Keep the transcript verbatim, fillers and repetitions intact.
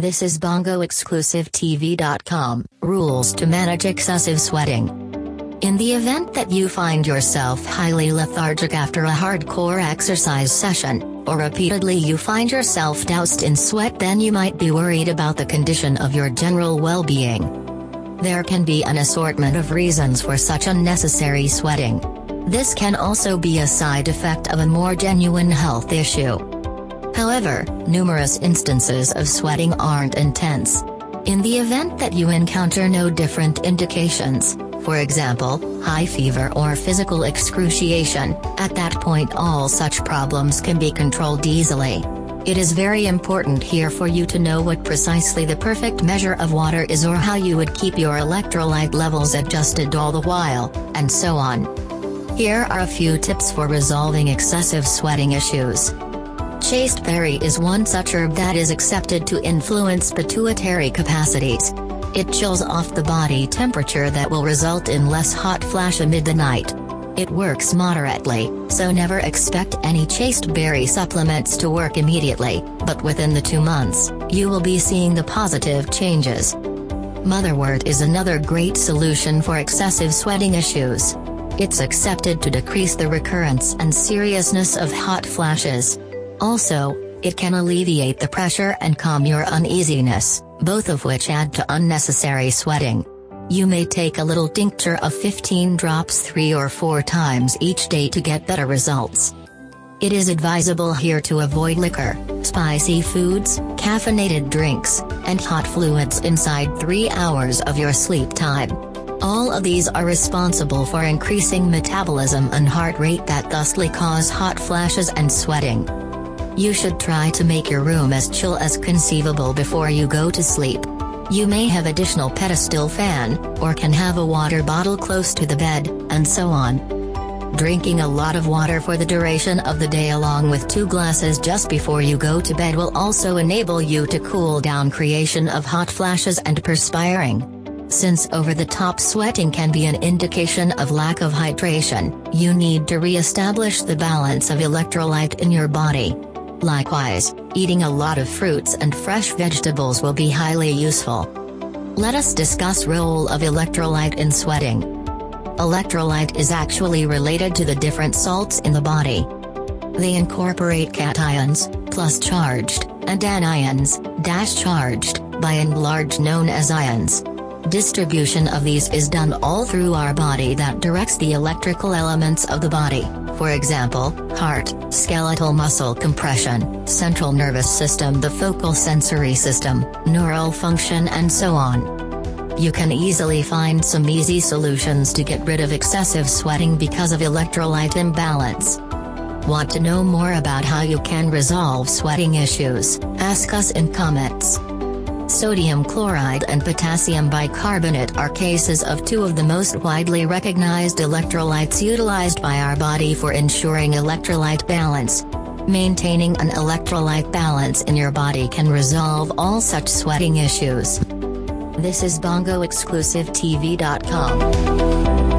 This is bongo exclusive t v dot com. Rules to manage excessive sweating. In the event that you find yourself highly lethargic after a hardcore exercise session, or repeatedly you find yourself doused in sweat, then you might be worried about the condition of your general well-being. There can be an assortment of reasons for such unnecessary sweating. This can also be a side effect of a more genuine health issue. However, numerous instances of sweating aren't intense. In the event that you encounter no different indications, for example, high fever or physical excruciation, at that point all such problems can be controlled easily. It is very important here for you to know what precisely the perfect measure of water is, or how you would keep your electrolyte levels adjusted all the while, and so on. Here are a few tips for resolving excessive sweating issues. Chasteberry is one such herb that is accepted to influence pituitary capacities. It chills off the body temperature that will result in less hot flash amid the night. It works moderately, so never expect any chasteberry supplements to work immediately, but within the two months, you will be seeing the positive changes. Motherwort is another great solution for excessive sweating issues. It's accepted to decrease the recurrence and seriousness of hot flashes. Also, it can alleviate the pressure and calm your uneasiness, both of which add to unnecessary sweating. You may take a little tincture of fifteen drops three or four times each day to get better results. It is advisable here to avoid liquor, spicy foods, caffeinated drinks, and hot fluids inside three hours of your sleep time. All of these are responsible for increasing metabolism and heart rate that thusly cause hot flashes and sweating. You should try to make your room as chill as conceivable before you go to sleep. You may have additional pedestal fan, or can have a water bottle close to the bed, and so on. Drinking a lot of water for the duration of the day along with two glasses just before you go to bed will also enable you to cool down creation of hot flashes and perspiring. Since over-the-top sweating can be an indication of lack of hydration, you need to re-establish the balance of electrolyte in your body. Likewise, eating a lot of fruits and fresh vegetables will be highly useful. Let us discuss the role of electrolyte in sweating. Electrolyte is actually related to the different salts in the body. They incorporate cations, plus charged, and anions, dash charged, by and large known as ions. Distribution of these is done all through our body that directs the electrical elements of the body, for example, heart, skeletal muscle compression, central nervous system, the focal sensory system, neural function, and so on. You can easily find some easy solutions to get rid of excessive sweating because of electrolyte imbalance. Want to know more about how you can resolve sweating issues? Ask us in comments. Sodium chloride and potassium bicarbonate are cases of two of the most widely recognized electrolytes utilized by our body for ensuring electrolyte balance. Maintaining an electrolyte balance in your body can resolve all such sweating issues. This is bongo exclusive t v dot com.